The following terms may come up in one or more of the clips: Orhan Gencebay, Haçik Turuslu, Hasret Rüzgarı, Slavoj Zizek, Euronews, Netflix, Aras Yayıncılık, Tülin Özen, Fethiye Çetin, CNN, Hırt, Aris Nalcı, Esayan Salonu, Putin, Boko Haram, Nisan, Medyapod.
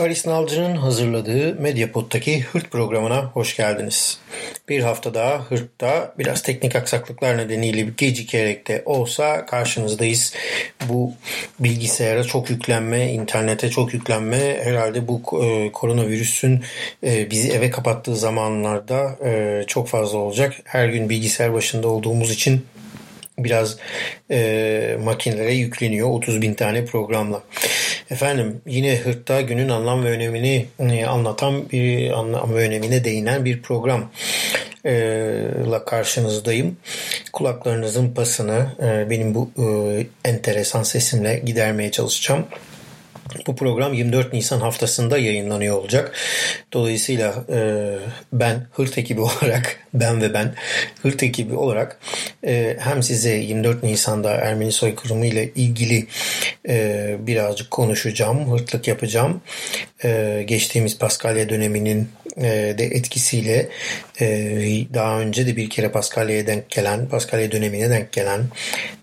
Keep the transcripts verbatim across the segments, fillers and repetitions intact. Aris Nalcı'nın hazırladığı Medyapod'daki Hırt programına hoş geldiniz. Bir hafta daha Hırt'ta biraz teknik aksaklıklar nedeniyle gecikerek de olsa karşınızdayız. Bu bilgisayara çok yüklenme, internete çok yüklenme herhalde bu e, koronavirüsün e, bizi eve kapattığı zamanlarda e, çok fazla olacak. Her gün bilgisayar başında olduğumuz için biraz e, makinelere yükleniyor otuz bin tane programla. Efendim yine Hırt'ta günün anlam ve önemini e, anlatan bir anlam ve önemine değinen bir program e, la karşınızdayım. Kulaklarınızın pasını e, benim bu e, enteresan sesimle gidermeye çalışacağım. Bu program yirmi dört Nisan haftasında yayınlanıyor olacak. Dolayısıyla e, ben Hırt ekibi olarak, ben ve ben Hırt ekibi olarak e, hem size yirmi dört Nisan'da Ermeni soykırımı ile ilgili e, birazcık konuşacağım, hırtlık yapacağım. E, geçtiğimiz Paskalya döneminin e, de etkisiyle e, daha önce de bir kere Paskalya'ya denk gelen, Paskalya dönemine denk gelen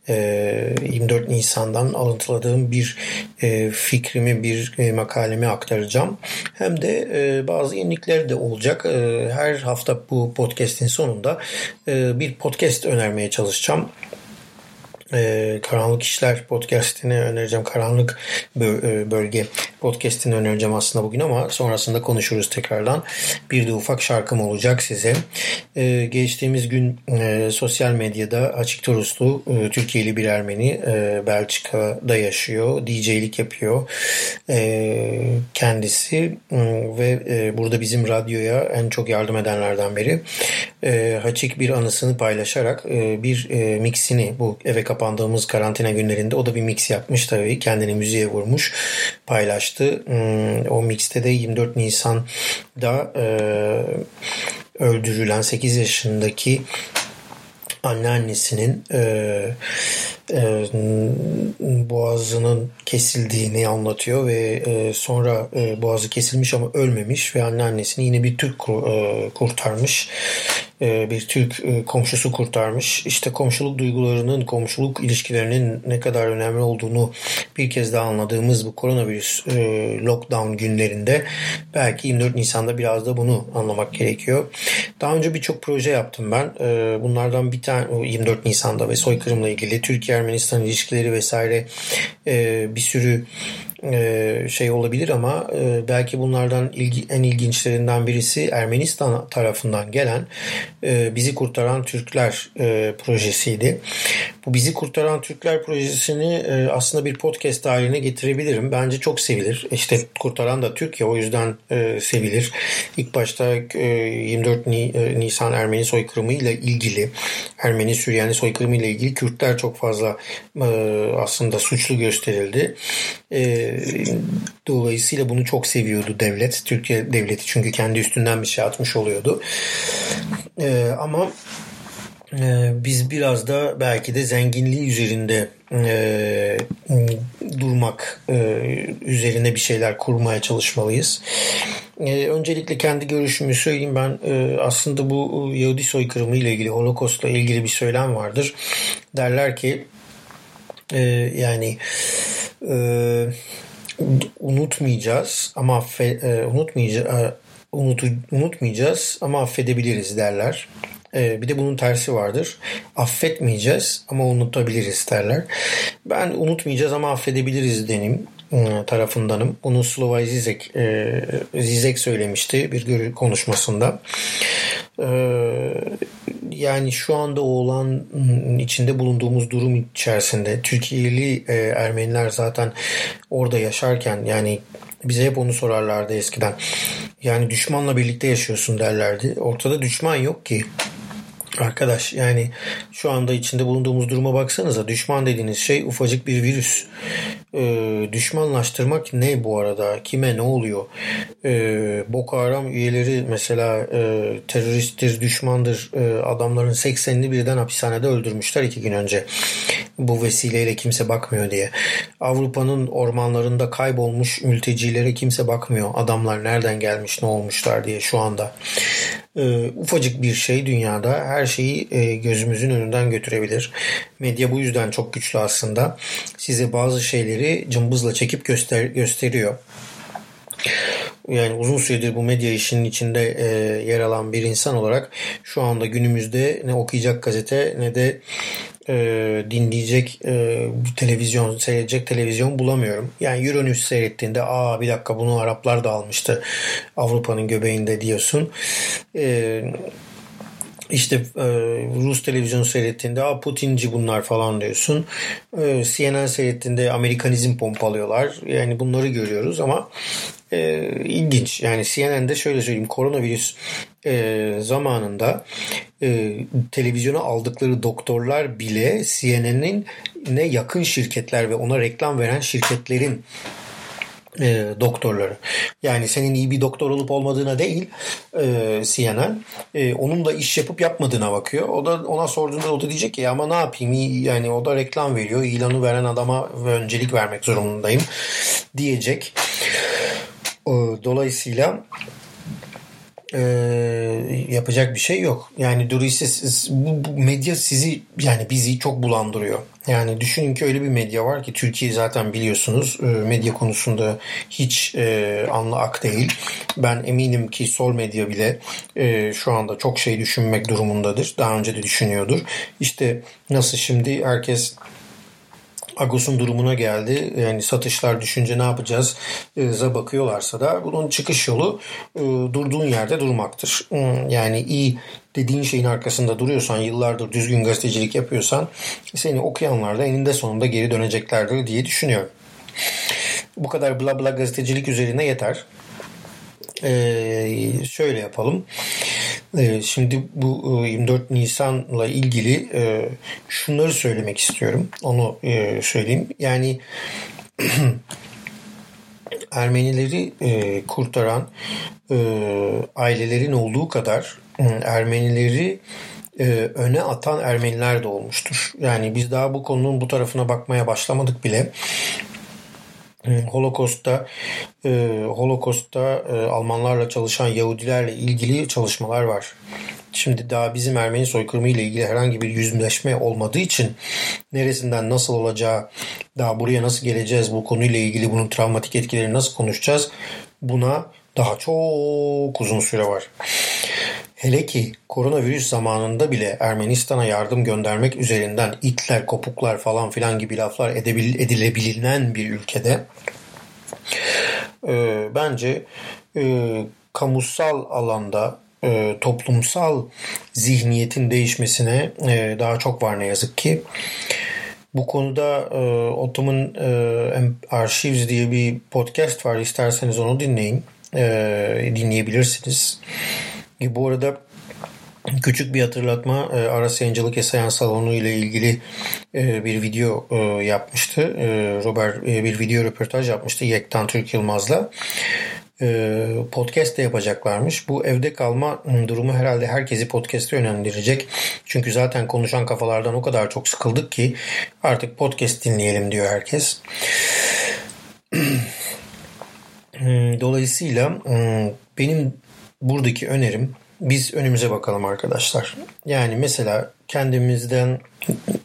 e, yirmi dört Nisan'dan alıntıladığım bir e, fikri bir makalemi aktaracağım. Hem de bazı yenilikler de olacak. Her hafta bu podcast'in sonunda bir podcast önermeye çalışacağım. Ee, Karanlık İşler podcast'ini önereceğim. Karanlık Bölge podcast'ini önereceğim aslında bugün ama sonrasında konuşuruz tekrardan. Bir de ufak şarkım olacak size. Ee, geçtiğimiz gün e, sosyal medyada Haçik Turuslu e, Türkiye'li bir Ermeni e, Belçika'da yaşıyor. D J'lik yapıyor. E, kendisi e, ve e, burada bizim radyoya en çok yardım edenlerden biri. E, Haçik bir anısını paylaşarak e, bir e, mixini bu eve kapandığımız karantina günlerinde o da bir mix yapmış tabii. Kendini müziğe vurmuş. Paylaştı. O mixte de yirmi dört Nisan'da e, öldürülen sekiz yaşındaki anneannesinin e, e, boğazının kesildiğini anlatıyor ve e, sonra e, boğazı kesilmiş ama ölmemiş ve anneannesini yine bir Türk e, kurtarmış. Bir Türk komşusu kurtarmış. İşte komşuluk duygularının, komşuluk ilişkilerinin ne kadar önemli olduğunu bir kez daha anladığımız bu koronavirüs lockdown günlerinde belki yirmi dört Nisan'da biraz da bunu anlamak gerekiyor. Daha önce birçok proje yaptım ben. Bunlardan bir tane yirmi dört Nisan'da ve soykırımla ilgili Türkiye-Ermenistan ilişkileri vesaire bir sürü şey olabilir ama belki bunlardan en ilginçlerinden birisi Ermenistan tarafından gelen Bizi Kurtaran Türkler projesiydi. Bu Bizi Kurtaran Türkler projesini aslında bir podcast haline getirebilirim. Bence çok sevilir. İşte kurtaran da Türkiye, o yüzden sevilir. İlk başta yirmi dört Nisan Ermeni soykırımı ile ilgili, Ermeni Süryani soykırımı ile ilgili Kürtler çok fazla aslında suçlu gösterildi. Dolayısıyla bunu çok seviyordu devlet. Türkiye devleti çünkü kendi üstünden bir şey atmış oluyordu. Ee, ama e, biz biraz da belki de zenginliği üzerinde e, durmak e, üzerine bir şeyler kurmaya çalışmalıyız. E, öncelikle kendi görüşümü söyleyeyim. Ben e, aslında bu Yahudi soykırımı ile ilgili, Holokost'la ilgili bir söylem vardır. Derler ki e, yani e, unutmayacağız ama affe, e, unutmayacağız Unutu, unutmayacağız ama affedebiliriz derler. Ee, bir de bunun tersi vardır. Affetmeyeceğiz ama unutabiliriz derler. Ben unutmayacağız ama affedebiliriz deneyim tarafındanım. Bunu Slavoj Zizek, e, Zizek söylemişti bir konuşmasında. E, yani şu anda olan içinde bulunduğumuz durum içerisinde Türkiye'li e, Ermeniler zaten orada yaşarken yani bize hep onu sorarlardı eskiden. Yani düşmanla birlikte yaşıyorsun derlerdi. Ortada düşman yok ki. Arkadaş yani şu anda içinde bulunduğumuz duruma baksanıza. Düşman dediğiniz şey ufacık bir virüs. Ee, düşmanlaştırmak ne bu arada? Kime ne oluyor? Ee, Boko Haram üyeleri mesela e, teröristtir, düşmandır. E, adamların seksenini birden hapishanede öldürmüşler iki gün önce. Bu vesileyle kimse bakmıyor diye. Avrupa'nın ormanlarında kaybolmuş mültecilere kimse bakmıyor. Adamlar nereden gelmiş, ne olmuşlar diye şu anda. E, ufacık bir şey dünyada her şeyi e, gözümüzün önünden götürebilir. Medya bu yüzden çok güçlü aslında. Size bazı şeyleri cımbızla çekip göster- gösteriyor. yani uzun süredir bu medya işinin içinde e, yer alan bir insan olarak şu anda günümüzde ne okuyacak gazete ne de E, dinleyecek e, televizyon, seyredecek televizyon bulamıyorum. Yani Euronews seyrettiğinde aa bir dakika bunu Araplar da almıştı Avrupa'nın göbeğinde diyorsun. E, işte e, Rus televizyonu seyrettiğinde aa Putinci bunlar falan diyorsun. E, C N N seyrettiğinde Amerikanizm pompalıyorlar. Yani bunları görüyoruz ama e, ilginç. Yani C N N'de şöyle söyleyeyim, koronavirüs E, zamanında e, televizyona aldıkları doktorlar bile C N N'in ne yakın şirketler ve ona reklam veren şirketlerin e, doktorları. Yani senin iyi bir doktor olup olmadığına değil e, C N N e, onun da iş yapıp yapmadığına bakıyor. O da ona sorduğunda o da diyecek ki ama ne yapayım, yani o da reklam veriyor, ilanı veren adama öncelik vermek zorundayım diyecek. E, dolayısıyla Ee, yapacak bir şey yok. Yani dolayısıyla siz, bu, bu medya sizi, yani bizi çok bulandırıyor. Yani düşünün ki öyle bir medya var ki Türkiye zaten biliyorsunuz e, medya konusunda hiç e, anla ak değil. Ben eminim ki sol medya bile e, şu anda çok şey düşünmek durumundadır. Daha önce de düşünüyordur. İşte nasıl şimdi herkes Agos'un durumuna geldi. Yani satışlar düşünce ne yapacağız? Za bakıyorlarsa da bunun çıkış yolu e, durduğun yerde durmaktır. Yani iyi dediğin şeyin arkasında duruyorsan, yıllardır düzgün gazetecilik yapıyorsan seni okuyanlar da eninde sonunda geri döneceklerdir diye düşünüyorum. Bu kadar bla bla gazetecilik üzerine yeter. Ee, şöyle yapalım. Ee, şimdi bu yirmi dört Nisan'la ilgili e, şunları söylemek istiyorum. Onu e, söyleyeyim. Yani Ermenileri e, kurtaran e, ailelerin olduğu kadar e, Ermenileri e, öne atan Ermeniler de olmuştur. Yani biz daha bu konunun bu tarafına bakmaya başlamadık bile. Holocaust'ta e, Holocaust'ta e, Almanlarla çalışan Yahudilerle ilgili çalışmalar var. Şimdi daha bizim Ermeni soykırımı ile ilgili herhangi bir yüzleşme olmadığı için neresinden nasıl olacağı, daha buraya nasıl geleceğiz, bu konuyla ilgili bunun travmatik etkilerini nasıl konuşacağız, buna daha çok uzun süre var. Hele ki koronavirüs zamanında bile Ermenistan'a yardım göndermek üzerinden itler, kopuklar falan filan gibi laflar edebil- edilebilen bir ülkede e, bence e, kamusal alanda e, toplumsal zihniyetin değişmesine e, daha çok var ne yazık ki. Bu konuda e, Ottoman e, Archives diye bir podcast var. İsterseniz onu dinleyin. E, dinleyebilirsiniz. E, bu arada küçük bir hatırlatma, e, Aras Yayıncılık Esayan Salonu ile ilgili e, bir video e, yapmıştı. E, Robert e, bir video röportaj yapmıştı Yektan Türk Yılmaz'la. E, podcast de yapacaklarmış. Bu evde kalma durumu herhalde herkesi podcast'e yönlendirecek. Çünkü zaten konuşan kafalardan o kadar çok sıkıldık ki artık podcast dinleyelim diyor herkes. Dolayısıyla benim buradaki önerim, biz önümüze bakalım arkadaşlar. Yani mesela kendimizden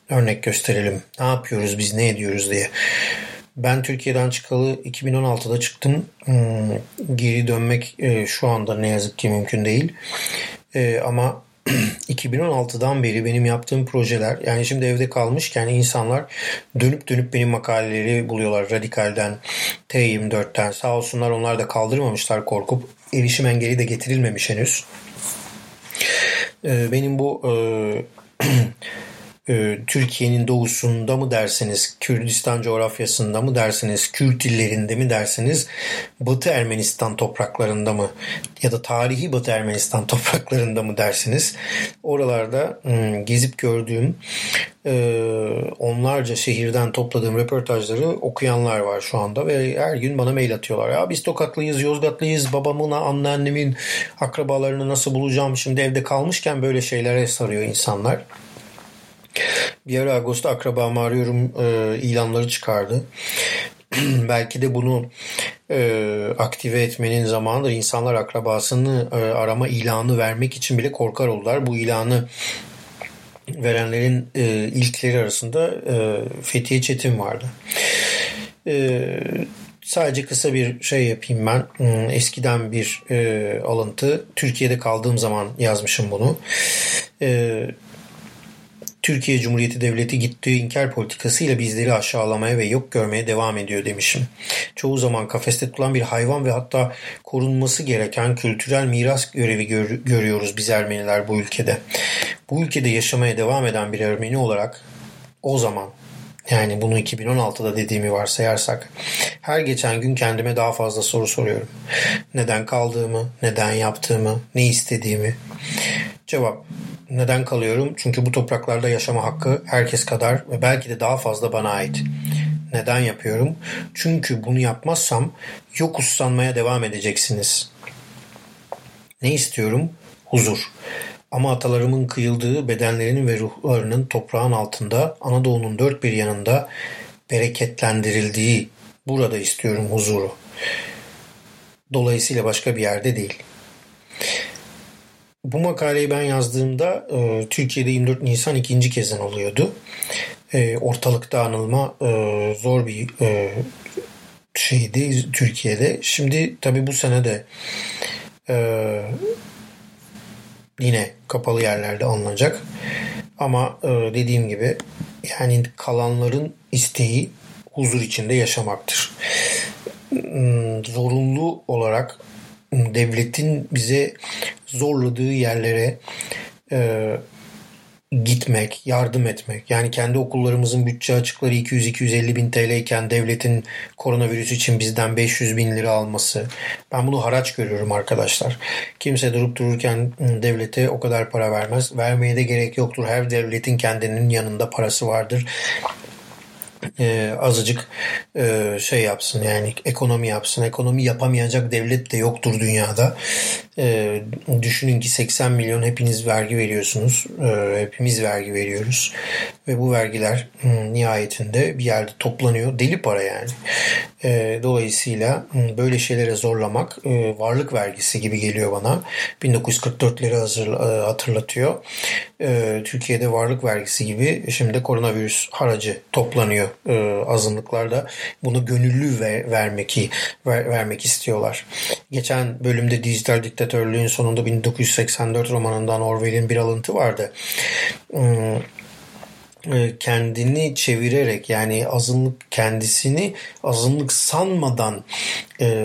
örnek gösterelim. Ne yapıyoruz biz, ne ediyoruz diye. Ben Türkiye'den çıkalı iki bin on altıda çıktım. Geri dönmek şu anda ne yazık ki mümkün değil. Ama iki bin on altıdan beri benim yaptığım projeler, yani şimdi evde kalmışken insanlar dönüp dönüp benim makaleleri buluyorlar Radikal'den, T yirmi dörtten. Sağ olsunlar, onlar da kaldırmamışlar korkup. Erişim engeli de getirilmemiş henüz. Benim bu Türkiye'nin doğusunda mı dersiniz, Kürdistan coğrafyasında mı dersiniz, Kürt illerinde mi dersiniz, Batı Ermenistan topraklarında mı ya da tarihi Batı Ermenistan topraklarında mı dersiniz? Oralarda gezip gördüğüm, onlarca şehirden topladığım röportajları okuyanlar var şu anda ve her gün bana mail atıyorlar. Ya biz Tokatlıyız, Yozgatlıyız, babamın, anneannemin akrabalarını nasıl bulacağım, şimdi evde kalmışken böyle şeylere sarıyor insanlar. Bir ara Ağustos'ta akrabamı arıyorum e, ilanları çıkardı. Belki de bunu e, aktive etmenin zamanıdır. İnsanlar akrabasını e, arama ilanı vermek için bile korkar oldular. Bu ilanı verenlerin e, ilkleri arasında e, Fethiye Çetin vardı. E, Sadece kısa bir şey yapayım ben. Eskiden bir e, alıntı. Türkiye'de kaldığım zaman yazmışım bunu. E, Türkiye Cumhuriyeti Devleti gittiği inkar politikasıyla bizleri aşağılamaya ve yok görmeye devam ediyor demişim. Çoğu zaman kafeste tutulan bir hayvan ve hatta korunması gereken kültürel miras görevi gör- görüyoruz biz Ermeniler bu ülkede. Bu ülkede yaşamaya devam eden bir Ermeni olarak o zaman, yani bunu iki bin on altıda dediğimi varsayarsak, her geçen gün kendime daha fazla soru soruyorum. Neden kaldığımı, neden yaptığımı, ne istediğimi. Cevap: neden kalıyorum? Çünkü bu topraklarda yaşama hakkı herkes kadar ve belki de daha fazla bana ait. Neden yapıyorum? Çünkü bunu yapmazsam yokuz sanmaya devam edeceksiniz. Ne istiyorum? Huzur. Ama atalarımın kıyıldığı bedenlerinin ve ruhlarının toprağın altında, Anadolu'nun dört bir yanında bereketlendirildiği burada istiyorum huzuru. Dolayısıyla başka bir yerde değil. Bu makaleyi ben yazdığımda e, Türkiye'de yirmi dört Nisan ikinci kezden oluyordu. E, ortalıkta anılma e, zor bir e, şeydi Türkiye'de. Şimdi tabii bu sene de e, yine kapalı yerlerde anılacak. Ama e, dediğim gibi, yani kalanların isteği huzur içinde yaşamaktır. Zorunlu olarak devletin bize zorladığı yerlere e, gitmek, yardım etmek. Yani kendi okullarımızın bütçe açıkları iki yüz iki yüz elli bin T L iken devletin koronavirüs için bizden beş yüz bin lira alması. Ben bunu haraç görüyorum arkadaşlar. Kimse durup dururken devlete o kadar para vermez. Vermeye de gerek yoktur. Her devletin kendinin yanında parası vardır. Ee, azıcık e, şey yapsın, yani ekonomi yapsın. Ekonomi yapamayacak devlet de yoktur dünyada. Ee, düşünün ki seksen milyon hepiniz vergi veriyorsunuz. Ee, hepimiz vergi veriyoruz. Ve bu vergiler m- nihayetinde bir yerde toplanıyor. Deli para yani. Ee, dolayısıyla m- böyle şeylere zorlamak e, varlık vergisi gibi geliyor bana. bin dokuz yüz kırk dörtleri hazırla- hatırlatıyor. Ee, Türkiye'de varlık vergisi gibi şimdi koronavirüs haracı toplanıyor. Ee, azınlıklarda bunu gönüllü ver- vermek, ver- vermek istiyorlar. Geçen bölümde dijital diktatörlüğün sonunda bin dokuz yüz seksen dört romanından Orwell'in bir alıntı vardı. Kendini çevirerek, yani azınlık kendisini azınlık sanmadan,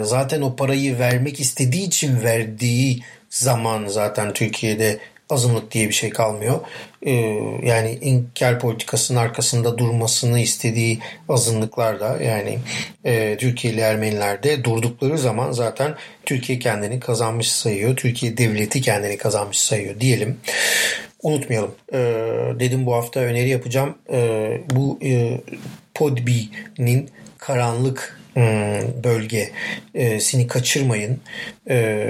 zaten o parayı vermek istediği için verdiği zaman zaten Türkiye'de azınlık diye bir şey kalmıyor. Yani inkar politikasının arkasında durmasını istediği azınlıklar da, yani e, Türkiye'li Ermeniler de durdukları zaman zaten Türkiye kendini kazanmış sayıyor. Türkiye devleti kendini kazanmış sayıyor diyelim. Unutmayalım. E, dedim bu hafta öneri yapacağım. E, bu e, Podbean'in karanlık hmm, bölge e, sini kaçırmayın. E,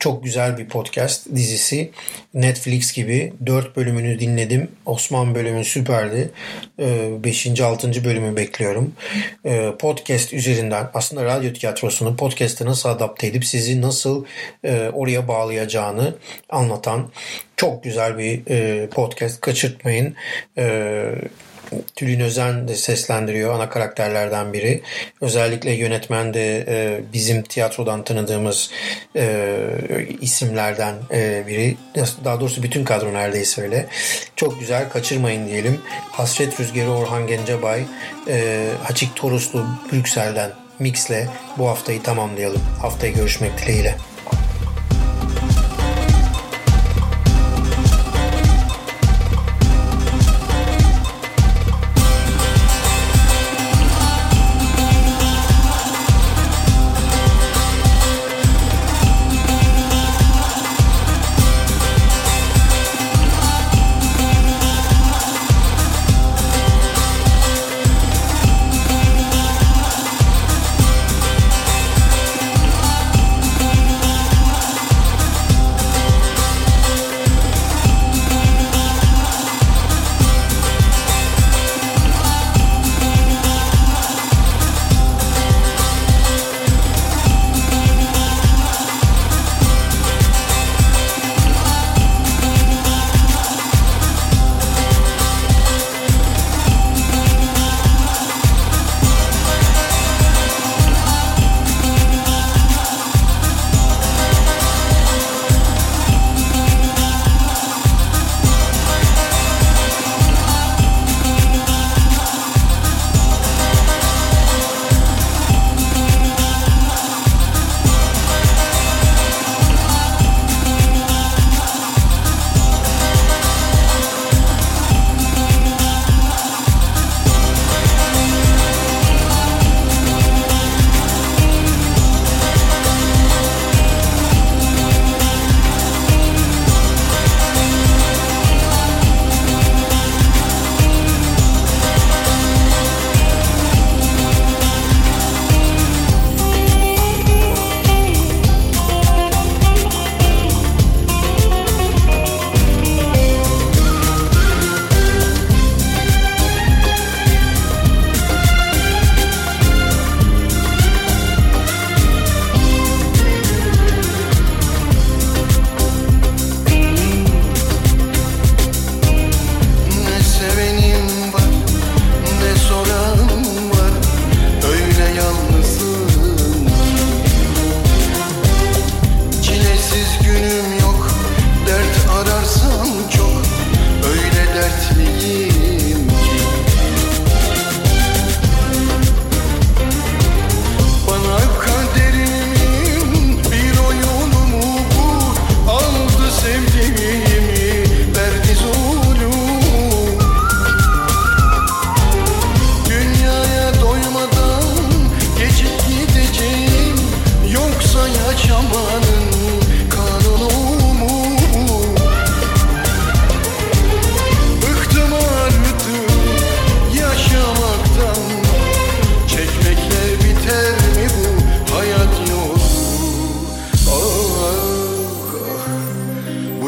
Çok güzel bir podcast dizisi. Netflix gibi. Dört bölümünü dinledim. Osman bölümü süperdi. Beşinci, altıncı bölümü bekliyorum. Podcast üzerinden aslında radyo tiyatrosunu podcast'e nasıl adapte edip sizi nasıl oraya bağlayacağını anlatan çok güzel bir podcast. Kaçırtmayın. Tülin Özen de seslendiriyor, ana karakterlerden biri. Özellikle yönetmen de e, bizim tiyatrodan tanıdığımız e, isimlerden e, biri. Daha doğrusu bütün kadro neredeyse öyle. Çok güzel, kaçırmayın diyelim. Hasret Rüzgarı Orhan Gencebay, e, Haçik Turuslu Brüksel'den mixle bu haftayı tamamlayalım. Haftaya görüşmek dileğiyle.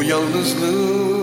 bu yalnızlığı.